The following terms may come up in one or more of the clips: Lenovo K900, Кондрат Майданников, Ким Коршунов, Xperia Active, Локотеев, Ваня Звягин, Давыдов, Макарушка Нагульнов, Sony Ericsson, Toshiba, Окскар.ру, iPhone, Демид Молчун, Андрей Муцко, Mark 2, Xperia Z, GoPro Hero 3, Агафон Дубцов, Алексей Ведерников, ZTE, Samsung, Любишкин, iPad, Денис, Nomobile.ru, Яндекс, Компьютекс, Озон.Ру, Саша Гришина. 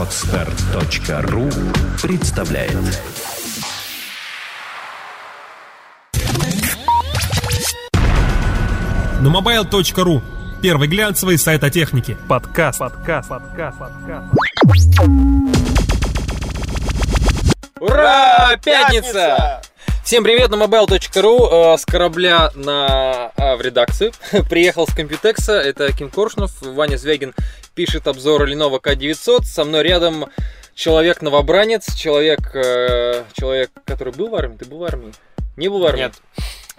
Окскар.ру представляет. Nomobile.ru. Первый глянцевый сайт о технике. Подкаст. Ура! Пятница! Всем привет, на Nomobile.ru с корабля в редакцию. Приехал с Компьютекса, это Ким Коршунов. Ваня Звягин пишет обзор Lenovo K900. Со мной рядом человек-новобранец, человек, который был в армии. Ты был в армии? Не был в армии? Нет.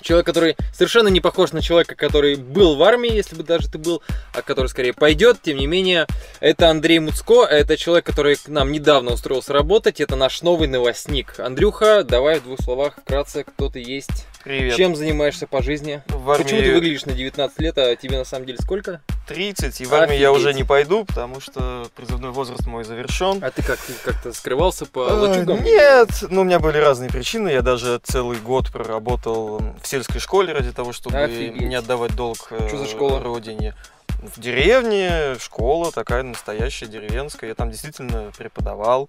Человек, который совершенно не похож на человека, который был в армии, если бы даже ты был, а который скорее пойдет. Тем не менее, это Андрей Муцко, это человек, который к нам недавно устроился работать, это наш новый новостник. Андрюха, давай в двух словах вкратце, кто ты есть. Привет. Чем занимаешься по жизни? Почему ты выглядишь на 19 лет, а тебе на самом деле сколько? 30, и в армию я уже не пойду, потому что призывной возраст мой завершен. А ты как-то скрывался по лачугам? Нет, у меня были разные причины. Я даже целый год проработал в сельской школе ради того, чтобы не отдавать долг родине. В деревне школа такая настоящая, деревенская. Я там действительно преподавал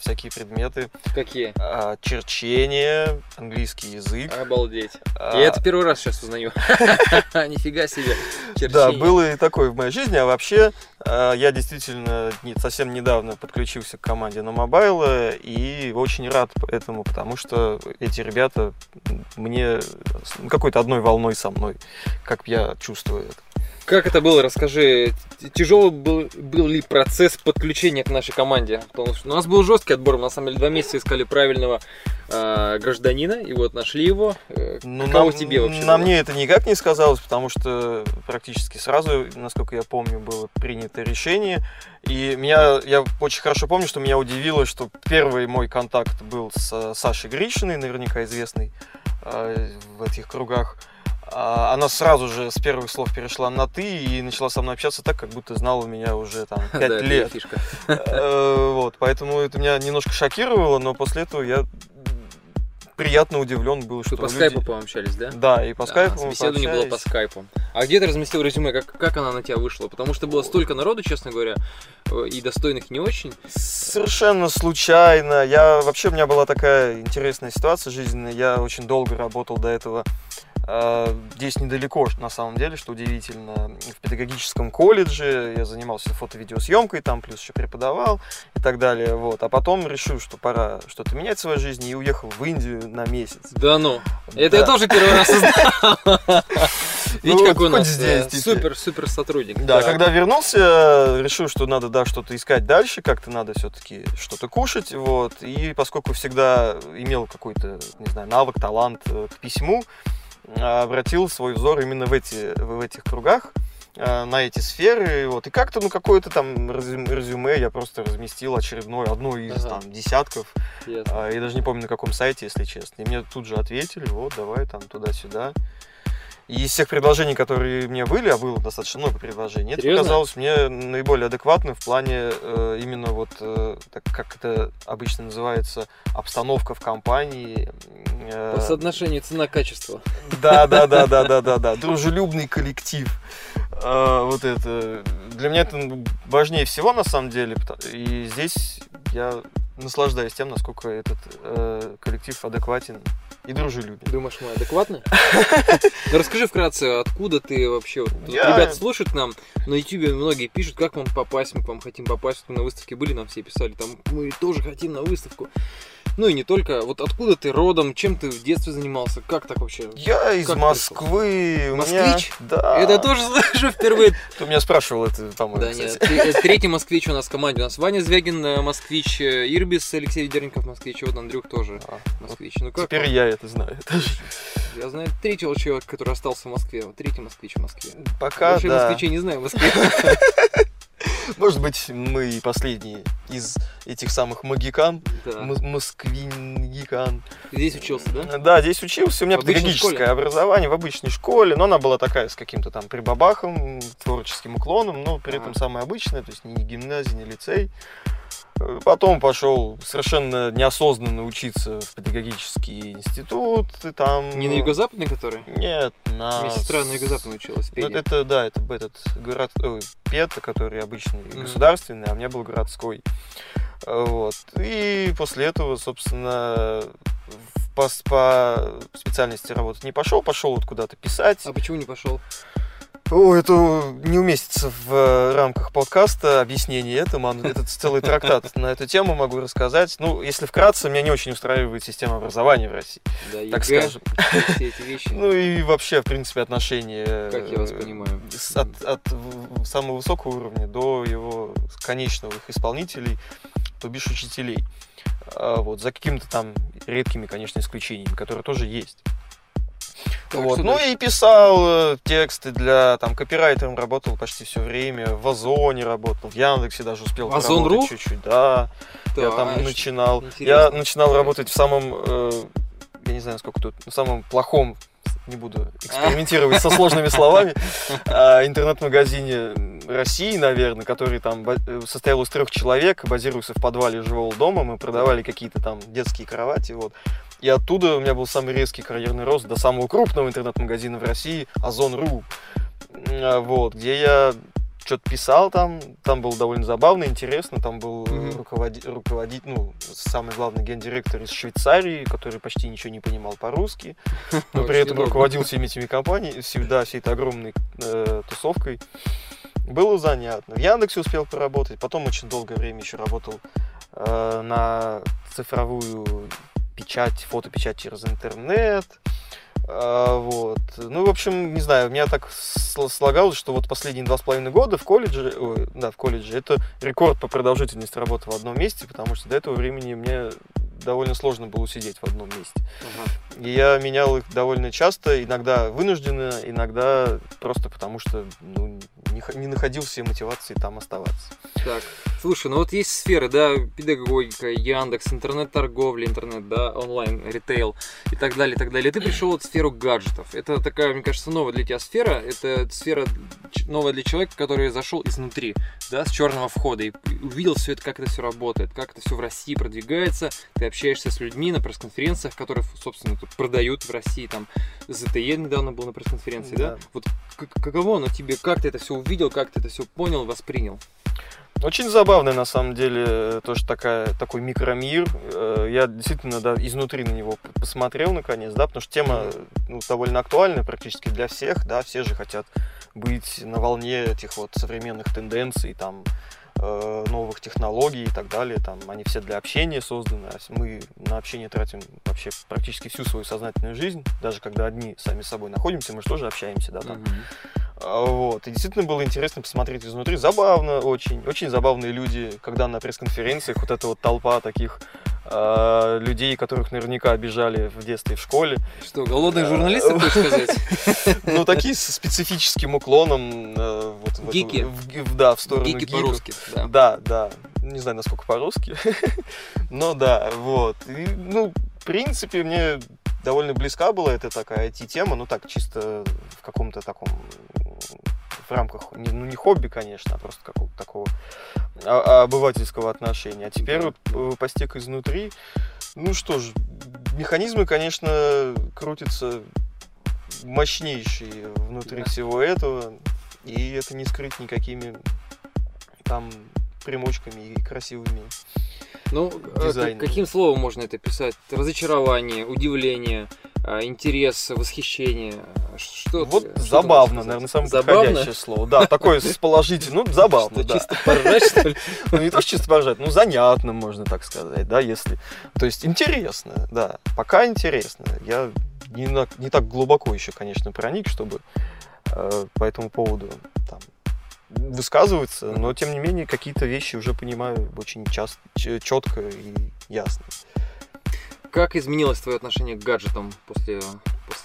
всякие предметы. Какие? Черчение, английский язык. Обалдеть. Я это первый раз сейчас узнаю. Нифига себе. Да, было и такое в моей жизни. А вообще, я действительно совсем недавно подключился к команде Nomobile и очень рад этому, потому что эти ребята мне какой-то одной волной со мной, как я чувствую это. Как это было? Расскажи. Тяжелый был ли процесс подключения к нашей команде? Потому что у нас был жесткий отбор. Мы, на самом деле, 2 месяца искали правильного гражданина, и вот нашли его. Каково тебе вообще? На мне это никак не сказалось, потому что практически сразу, насколько я помню, было принято решение. И я очень хорошо помню, что меня удивило, что первый мой контакт был с Сашей Гришиной, наверняка известной в этих кругах. Она сразу же с первых слов перешла на «ты» и начала со мной общаться так, как будто знала меня уже там 5 лет. Вот, поэтому это меня немножко шокировало, но после этого я приятно удивлен был, что по скайпу пообщались, да? Да, и по скайпу пообщались. Собеседование было по скайпу. А где ты разместил резюме? Как она на тебя вышла? Потому что было столько народу, честно говоря, и достойных не очень. Совершенно случайно. Вообще у меня была такая интересная ситуация жизненная. Я очень долго работал до этого. Здесь недалеко, на самом деле, что удивительно, в педагогическом колледже я занимался фото-видеосъемкой, там плюс еще преподавал и так далее, вот. А потом решил, что пора что-то менять в своей жизни и уехал в Индию на месяц. Да ну, да. Это я тоже первый раз узнал. Видите, как у нас супер-супер сотрудник. Да, когда вернулся, решил, что надо что-то искать дальше, как-то надо все-таки что-то кушать, вот. И поскольку всегда имел какой-то, не знаю, навык, талант к письму, обратил свой взор именно в этих кругах, на эти сферы, вот. И как-то, какое-то там резюме я просто разместил одно из там десятков. Ясно. Я даже не помню, на каком сайте, если честно. И мне тут же ответили, вот, давай там туда-сюда. И из всех предложений, которые мне были, а было достаточно много предложений, это показалось мне наиболее адекватным в плане именно как это обычно называется, обстановка в компании. По соотношению цена-качество. Да. Дружелюбный коллектив. Вот это. Для меня это важнее всего, на самом деле. И здесь я наслаждаюсь тем, насколько этот коллектив адекватен и дружелюбен. Думаешь, мы адекватны? Расскажи вкратце, откуда ты вообще? Ребята слушают нам, на YouTube многие пишут, как вам попасть, мы к вам хотим попасть. Мы на выставке были, нам все писали, там мы тоже хотим на выставку. Ну и не только. Вот откуда ты родом, чем ты в детстве занимался, как так вообще? Я из Москвы. Москвич? Да. Это тоже слышу впервые. Ты меня спрашивал это, по-моему. Да нет, третий москвич у нас в команде. У нас Ваня Звягин москвич, Ирбис, Алексей Ведерников москвич, вот Андрюх тоже москвич. Ну как? Теперь я это знаю. Я знаю третьего человека, который остался в Москве. Третий москвич в Москве. Пока, да. Больше москвичей не знаю в Москве. Может быть, мы последние из этих самых магикан, да. Москвин-гикан. Здесь учился, да? Да, здесь учился. У меня педагогическое образование в обычной школе, но она была такая с каким-то там прибабахом, творческим уклоном, но при этом самая обычная, то есть не гимназия, не лицей. Потом пошел совершенно неосознанно учиться в педагогический институт. И там... Не на юго-западный, который? Нет, на... Медсестра на юго-западный училась. Ну, это, да, это этот город... Ой, ПЕТА, который обычный государственный, а у меня был городской. Вот. И после этого, собственно, по специальности работать не пошел. Пошел вот куда-то писать. А почему не пошел? О, это не уместится в рамках подкаста, объяснение этому, это целый трактат на эту тему могу рассказать. Ну, если вкратце, меня не очень устраивает система образования в России. Да, так скажем. Все эти вещи. Ну и вообще, в принципе, отношения... Как я вас понимаю. От самого высокого уровня до его конечного их исполнителей, то бишь учителей. Вот, за какими-то там редкими, конечно, исключениями, которые тоже есть. Так, вот. Ну и писал тексты для, там, копирайтером работал почти все время, в Озоне работал, в Яндексе даже успел поработать чуть-чуть, да, да, я там начинал, я начинал работать в самом, я не знаю, сколько тут, в самом плохом, не буду экспериментировать со сложными словами, интернет-магазине России, наверное, который там состоял из 3 человек, базировался в подвале жилого дома, мы продавали какие-то там детские кровати, вот. И оттуда у меня был самый резкий карьерный рост до самого крупного интернет-магазина в России, Озон.Ру, вот, где я что-то писал там было довольно забавно, интересно, там был руководитель, ну, самый главный гендиректор из Швейцарии, который почти ничего не понимал по-русски, но при этом руководил всеми этими компаниями, всегда всей этой огромной тусовкой. Было занятно. В Яндексе успел поработать, потом очень долгое время еще работал на цифровую печать, фотопечать через интернет, вот. Ну, в общем, не знаю, у меня так слагалось, что вот последние 2,5 года в колледже это рекорд по продолжительности работы в одном месте, потому что до этого времени мне довольно сложно было сидеть в одном месте. И я менял их довольно часто, иногда вынужденно, иногда просто потому что, ну, не находил себе мотивации там оставаться. Так, слушай, ну вот есть сферы, да, педагогика, Яндекс, интернет-торговля, интернет, да, онлайн-ритейл и так далее, и так далее. И ты пришел в сферу гаджетов. Это такая, мне кажется, новая для тебя сфера. Это сфера новая для человека, который зашел изнутри, да, с черного входа и увидел все это, как это все работает, как это все в России продвигается. Ты общаешься с людьми на пресс-конференциях, которые, собственно, тут продают в России. Там ZTE недавно был на пресс-конференции, да? Вот каково оно тебе? Как ты это все увидел, как ты это все понял, воспринял? Очень забавно, на самом деле, тоже такой микромир. Я действительно, да, изнутри на него посмотрел, наконец, да, потому что тема, ну, довольно актуальна практически для всех, да, все же хотят быть на волне этих вот современных тенденций, там, новых технологий и так далее, там, они все для общения созданы, а мы на общение тратим вообще практически всю свою сознательную жизнь, даже когда одни сами с собой находимся, мы же тоже общаемся, да, там. Вот. И действительно было интересно посмотреть изнутри. Забавно очень. Очень забавные люди, когда на пресс-конференциях вот эта вот толпа таких людей, которых наверняка обижали в детстве в школе. Что, голодные журналисты, хочешь сказать? Ну, такие с специфическим уклоном. Гики. Да, в сторону гиков. Гики по-русски. Да, да. Не знаю, насколько по-русски. Но да, вот. Ну, в принципе, мне довольно близка была эта такая IT-тема, ну так, чисто в каком-то таком... в рамках, ну, не хобби, конечно, а просто какого-то такого обывательского отношения. А теперь вот постиг изнутри. Ну что ж, механизмы, конечно, крутятся мощнейшие внутри всего этого. И это не скрыть никакими там примочками и красивыми. Ну, каким словом можно это писать? Разочарование, удивление, интерес, восхищение. Что, вот что забавно, наверное, самое подходящее слово. Да, такое с положительным, ну, забавно, да. Чисто поржать, что ли? Ну, не то, что чисто поржать, ну, занятно, можно так сказать, да, если... То есть, интересно, да, пока интересно. Я не так глубоко еще, конечно, проник, чтобы по этому поводу там высказываются, но тем не менее какие-то вещи уже понимаю очень часто, четко и ясно. Как изменилось твое отношение к гаджетам после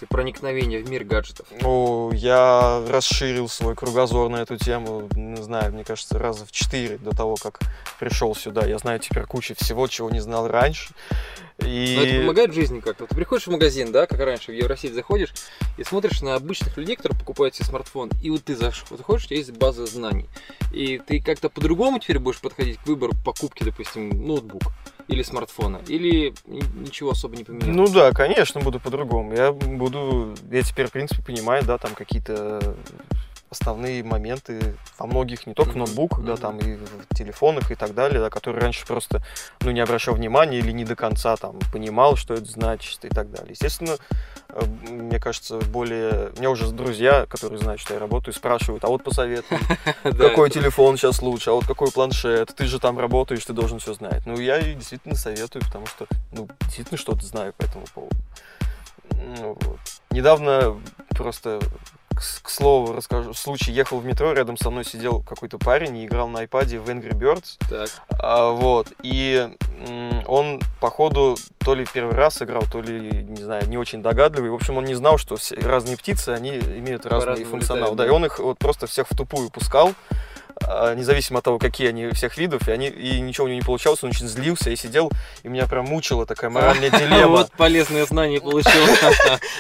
и проникновения в мир гаджетов? Ну, я расширил свой кругозор на эту тему, не знаю, мне кажется, раза в 4 до того, как пришел сюда. Я знаю теперь кучу всего, чего не знал раньше. И... Но это помогает в жизни как-то. Ты приходишь в магазин, да, как раньше, в Евросеть заходишь и смотришь на обычных людей, которые покупают себе смартфон, и вот ты заходишь, у тебя есть база знаний. И ты как-то по-другому теперь будешь подходить к выбору покупки, допустим, ноутбука или смартфона, или ничего особо не поменялось? Ну да, конечно, буду по-другому. Я теперь, в принципе, понимаю, да, там какие-то основные моменты во многих, не только в ноутбуках, да, там и в телефонах и так далее, да, которые раньше просто, ну, не обращал внимания или не до конца там понимал, что это значит и так далее. Естественно, мне кажется, у меня уже друзья, которые знают, что я работаю, спрашивают, а вот посоветуй, какой телефон сейчас лучше, а вот какой планшет, ты же там работаешь, ты должен все знать. Ну, я и действительно советую, потому что, ну, действительно что-то знаю по этому поводу. Ну, вот. Недавно просто... К слову, расскажу. В случае, ехал в метро, рядом со мной сидел какой-то парень и играл на iPad в Angry Birds. Так. Вот. И он, походу, то ли первый раз играл, то ли, не знаю, не очень догадливый. В общем, он не знал, что разные птицы, они имеют разный функционал. Да, и он их вот просто всех в тупую пускал, независимо от того, какие они всех видов, и ничего у него не получалось, он очень злился и сидел, и меня прям мучила такая моральная дилемма. Вот полезное знание получил.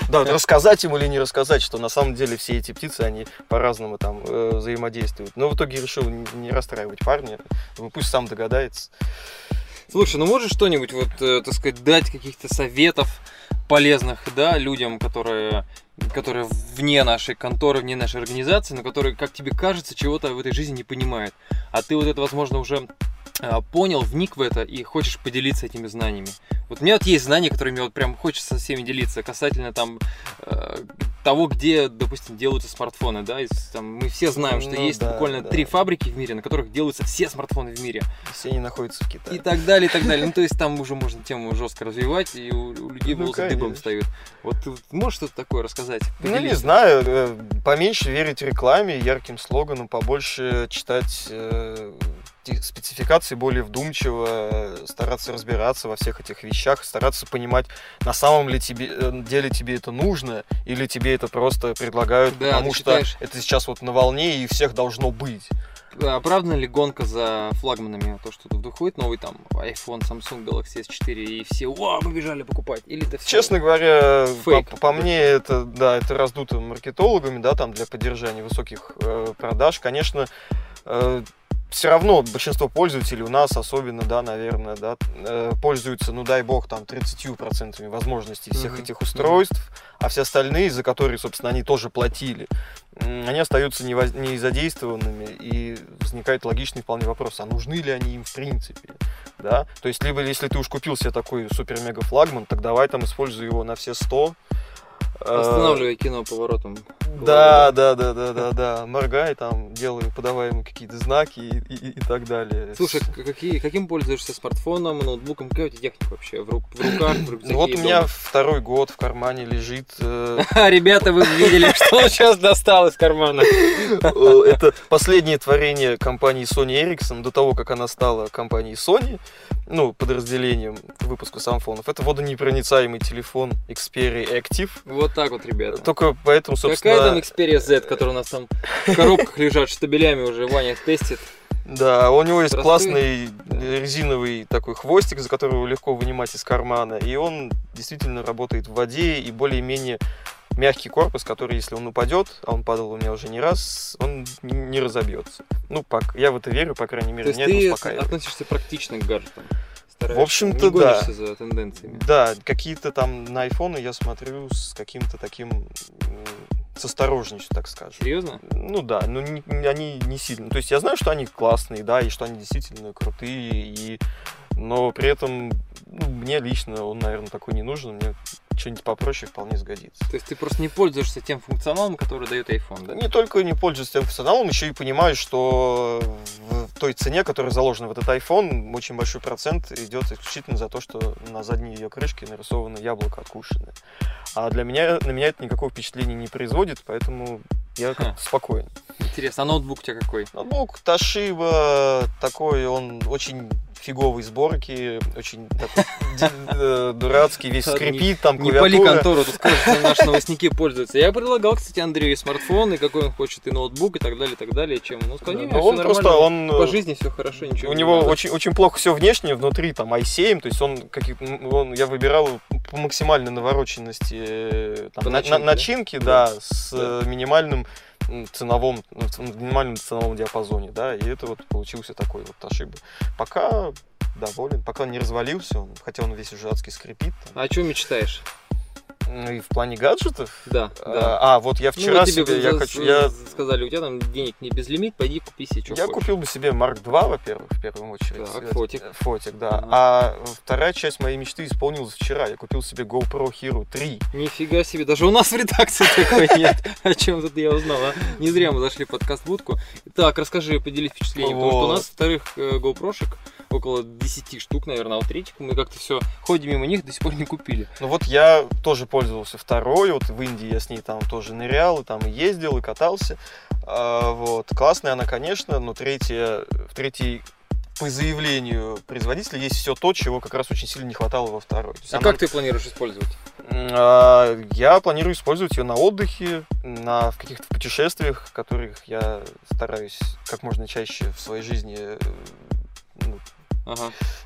Да, рассказать ему или не рассказать, что на самом деле все эти птицы, они по-разному там взаимодействуют. Но в итоге решил не расстраивать парня, пусть сам догадается. Слушай, ну можешь что-нибудь, вот, так сказать, дать каких-то советов полезных, да, людям, которые вне нашей конторы, вне нашей организации, но которые, как тебе кажется, чего-то в этой жизни не понимают. А ты вот это, возможно, уже понял, вник в это и хочешь поделиться этими знаниями. Вот у меня вот есть знания, которыми вот прям хочется всеми делиться, касательно там того, где, допустим, делаются смартфоны, да, мы все знаем, что есть буквально 3 фабрики в мире, на которых делаются все смартфоны в мире. Все они находятся в Китае. И так далее, и так далее. Ну, то есть там уже можно тему жестко развивать, и у людей волосы дыбом встают. Вот ты можешь что-то такое рассказать? Поделиться? Ну, не знаю, поменьше верить рекламе, ярким слоганам, побольше читать спецификации, более вдумчиво стараться разбираться во всех этих вещах, стараться понимать, на самом ли деле тебе это нужно, или тебе это просто предлагают, да, потому что это сейчас вот на волне и всех должно быть. Оправдана ли гонка за флагманами? То, что тут выходит новый там iPhone, Samsung, Galaxy S4, и все, о, мы бежали покупать. Или это все... Честно говоря, по мне, это, да, это раздуто маркетологами, да, там для поддержания высоких продаж. Конечно, все равно большинство пользователей у нас, особенно, да, наверное, да, пользуются, ну дай бог, там 30% возможностей всех этих устройств, а все остальные, за которые, собственно, они тоже платили, они остаются незадействованными, и возникает логичный вполне вопрос, а нужны ли они им в принципе, да? То есть, либо если ты уж купил себе такой супер-мега-флагман, так давай там используй его на все 100. Останавливай кино поворотом. Да. Моргай, там, делай, подавай ему какие-то знаки и так далее. Слушай, каким пользуешься смартфоном, ноутбуком? Какая у тебя техника вообще? В руках? Вот у меня второй год в кармане лежит... Ребята, вы видели, что сейчас достал из кармана. Это последнее творение компании Sony Ericsson, до того, как она стала компанией Sony, ну, подразделением выпуска самфонов. Это водонепроницаемый телефон Xperia Active. Вот так вот, ребята. Только поэтому, собственно... Какая там Xperia Z, которая у нас там в коробках лежат штабелями уже, Ваня тестит. Да, у него есть классный резиновый такой хвостик, за которого легко вынимать из кармана. И он действительно работает в воде, и более-менее мягкий корпус, который, если он упадет, а он падал у меня уже не раз, он не разобьется. Ну, я в это верю, по крайней мере, меня это успокаивает. То есть ты относишься практично к гаджетам? В общем-то, да. За тенденциями. Да, какие-то там на айфоны я смотрю с каким-то таким, с осторожностью, так скажем. Серьезно? Ну да, но они не сильно. То есть я знаю, что они классные, да, и что они действительно крутые, но при этом, ну, мне лично он, наверное, такой не нужен, мне что-нибудь попроще вполне сгодится. То есть ты просто не пользуешься тем функционалом, который дает iPhone, да? Не только не пользуюсь тем функционалом, еще и понимаю, что в той цене, которая заложена в этот iPhone, очень большой процент идет исключительно за то, что на задней ее крышке нарисовано яблоко откушенное. А на меня это никакого впечатления не производит, поэтому я как-то спокоен. Интересно, а ноутбук у тебя какой? Ноутбук Toshiba, такой он очень фиговой сборки, очень дурацкий, весь скрипит, там клавиатура. Не пали контору, тут скажешь, что наши новостники пользуются. Я предлагал, кстати, Андрею и смартфон, и какой он хочет, и ноутбук, и так далее, чем. Ну, склонение, все нормально, просто, по жизни все хорошо, ничего не надо. У него очень плохо все внешне, внутри там i7, то есть я выбирал по максимальной навороченности начинки, да, с минимальным ценовом диапазоне, да, и это вот получился такой вот Toshiba. Пока доволен, пока не развалился он, хотя он весь уже адски скрипит. А о чем мечтаешь? И в плане гаджетов? Да. Вот я вчера сказали, у тебя там денег не безлимит, пойди купи себе что-то. Я купил бы себе Mark 2, во-первых, в первую очередь. Так, фотик, да. А вторая часть моей мечты исполнилась вчера. Я купил себе GoPro Hero 3. Нифига себе, даже у нас в редакции такой нет. О чем тут я узнал, а? Не зря мы зашли в подкаст-будку. Так, расскажи, поделись впечатлениями, потому что у нас вторых GoPro-шек около 10 штук, наверное, а у третьего мы как-то все ходим мимо них, до сих пор не купили. Ну вот я тоже пользовался второй, вот в Индии я с ней там тоже нырял, и там ездил, и катался. Вот. Классная она, конечно, но в третьей по заявлению производителя есть все то, чего как раз очень сильно не хватало во второй. А как ты планируешь использовать? Я планирую использовать ее на отдыхе, в каких-то путешествиях, в которых я стараюсь как можно чаще в своей жизни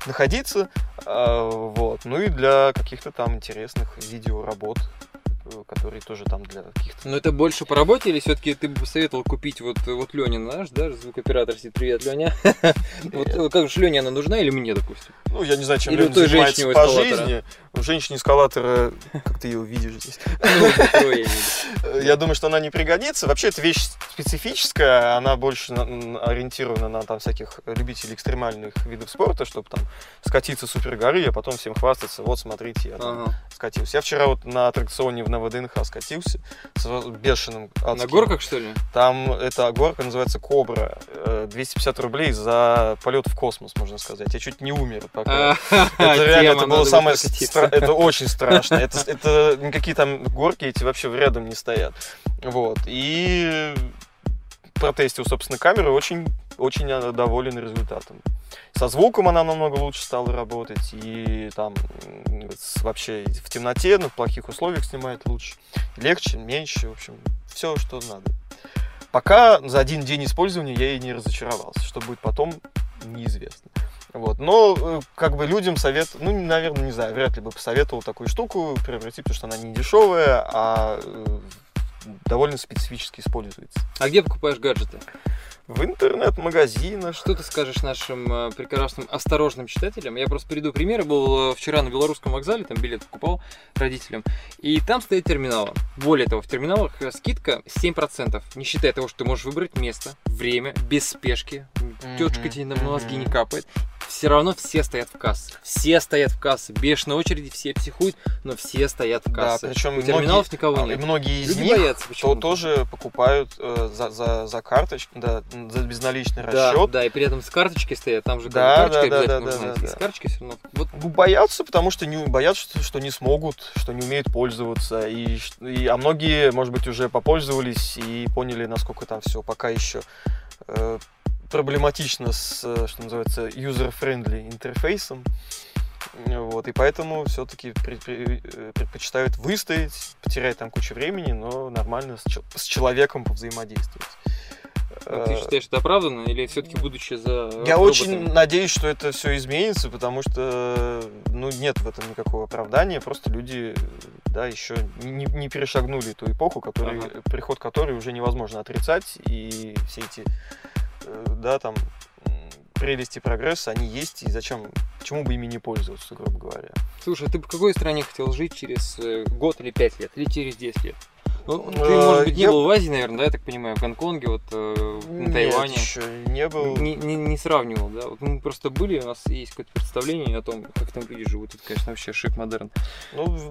находиться, вот, ну и для каких-то там интересных видеоработ, которые тоже там для каких-то... Но это больше по работе или все-таки ты бы посоветовал купить вот Леня наш, да, звукооператор сидит, привет, Леня. Вот как же Лене она нужна или мне, допустим? Ну, я не знаю, чем Леня занимается по жизни. У женщины-эскалатора, как ты ее видишь здесь? Я думаю, что она не пригодится. Вообще, это вещь специфическая, она больше ориентирована на там всяких любителей экстремальных видов спорта, чтобы там скатиться с супергоры, а потом всем хвастаться. Вот, смотрите, я скатился. Я вчера вот на аттракционе в ВДНХ скатился с бешеным адским. На горках, что ли? Там эта горка называется Кобра. 250 рублей за полет в космос, можно сказать. Я чуть не умер. Это реально, это было самое... Это очень страшно. Это никакие там горки эти вообще рядом не стоят. Вот. И протестил, собственно, камеру. Очень доволен результатом. Со звуком она намного лучше стала работать. И там вообще в темноте, но в плохих условиях снимает лучше. Легче, меньше, в общем, все, что надо. Пока за один день использования я и не разочаровался. Что будет потом, неизвестно. Вот. Но как бы людям совет, наверное, не знаю, вряд ли бы посоветовал такую штуку приобрести, потому что она не дешевая, а довольно специфически используется. А где покупаешь гаджеты? В интернет-магазинах. Что ты скажешь нашим прекрасным осторожным читателям? Я просто приведу пример. Я был вчера на Белорусском вокзале, там билет покупал родителям, и там стоят терминалы. Более того, в терминалах скидка 7%, не считая того, что ты можешь выбрать место, время, без спешки. Тетушка тебе на мозги не капает. Все равно все стоят в кассе. Все стоят в кассе. Бешеные очереди, все психуют, но все стоят в кассе. Да, причем у терминалов никого нет. Многие из них тоже покупают за карточку, да, за безналичный расчет. Да, и при этом с карточки стоят. Там же карточка обязательно нужна. С карточки все равно. Боятся, потому что боятся, что не смогут, что не умеют пользоваться. А многие, может быть, уже попользовались и поняли, насколько там все пока еще... проблематично с, что называется, user-friendly интерфейсом, вот, и поэтому все-таки предпочитают выстоять, потерять там кучу времени, но нормально с человеком повзаимодействовать. А ты считаешь, это оправданно или все-таки будущее за Я роботами? Очень надеюсь, что это все изменится, потому что нет в этом никакого оправдания, просто люди еще не перешагнули ту эпоху, приход которой уже невозможно отрицать, и все эти прелести прогресса, они есть, и почему бы ими не пользоваться, грубо говоря. Слушай, а ты по какой стране хотел жить через год или 5 лет, или через 10 лет? Ты, может быть, не был в Азии, наверное, да, я так понимаю, в Гонконге, на Тайване. Нет, еще не был. Не сравнивал, да? Вот мы просто были, у нас есть какое-то представление о том, как там люди живут. Это, конечно, вообще шик-модерн.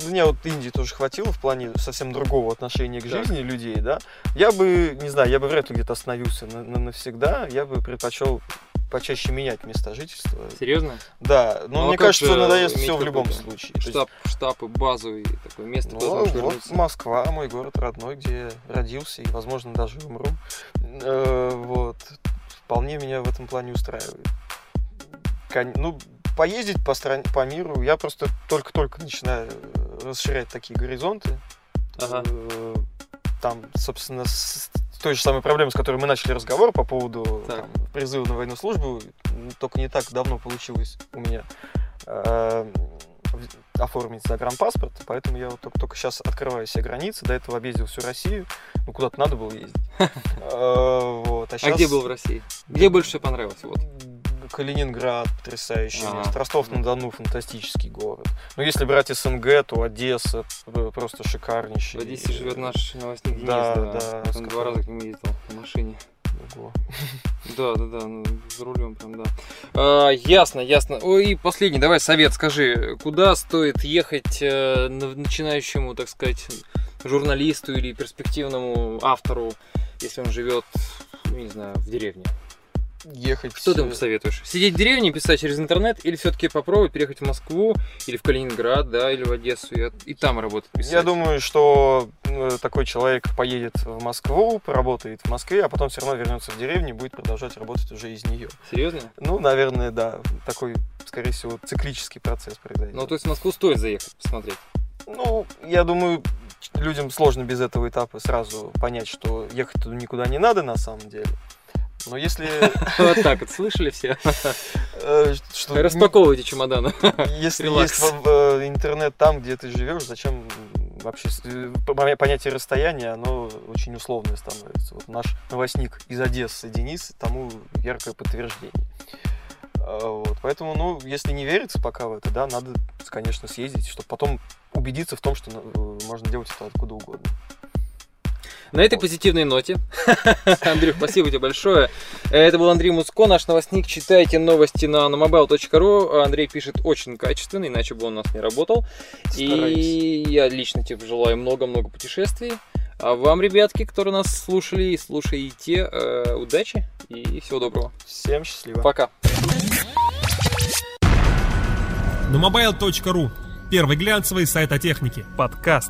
Мне Индии тоже хватило в плане совсем другого отношения к жизни людей, да? Я бы, не знаю, я бы вряд ли где-то остановился навсегда, я бы предпочел почаще менять место жительства. Серьезно? Да, но мне кажется, надоест все в любом случае. Штабы базовые, такое место. Москва, мой город родной, где я родился и, возможно, даже умру. Вполне меня в этом плане устраивает. Ну, поездить по миру, я просто только-только начинаю расширять такие горизонты. Ага. Там, собственно, с той же самой проблемой, с которой мы начали разговор по поводу там, призыва на военную службу, только не так давно получилось у меня оформить загранпаспорт, поэтому я вот только сейчас открываю все границы, до этого объездил всю Россию, ну куда-то надо было ездить. А где был в России? Где больше всего понравилось? Калининград потрясающий, Ростов-на-Дону фантастический город. Но если брать СНГ, то Одесса просто шикарнейший. В Одессе живет наш новостник Денис, да. Он 2 раза к нему ездил на машине. Ого. Да, ну, за рулем прям, да. Ясно. Ой, и последний, давай совет, скажи, куда стоит ехать начинающему, так сказать, журналисту или перспективному автору, если он живет, не знаю, в деревне? Ехать. Что ты ему посоветуешь? Сидеть в деревне, писать через интернет, или все-таки попробовать переехать в Москву, или в Калининград, да, или в Одессу, и там работать, писать? Я думаю, что такой человек поедет в Москву, поработает в Москве, а потом все равно вернется в деревню и будет продолжать работать уже из нее. Серьезно? Ну, наверное, да. Такой, скорее всего, циклический процесс произойдет. Ну, то есть в Москву стоит заехать, посмотреть? Ну, я думаю, людям сложно без этого этапа сразу понять, что ехать туда никуда не надо на самом деле. Но если... Вот так вот, слышали все? Распаковывайте чемоданы. Если есть интернет там, где ты живешь, зачем вообще... Понятие расстояния, оно очень условное становится. Вот наш новостник из Одессы Денис тому яркое подтверждение. Вот, поэтому, ну, если не верится пока в это, да, надо, конечно, съездить, чтобы потом убедиться в том, что можно делать это откуда угодно. На этой позитивной ноте, Андрюх, спасибо тебе большое. Это был Андрей Муцко, наш новостник. Читайте новости на Nomobile.ru. Андрей пишет очень качественно, иначе бы он у нас не работал. Стараюсь. И я лично тебе желаю много-много путешествий. А вам, ребятки, которые нас слушали и слушаете, удачи и всего доброго. Всем счастливо. Пока. Nomobile.ru. Первый глянцевый сайт о технике. Подкаст.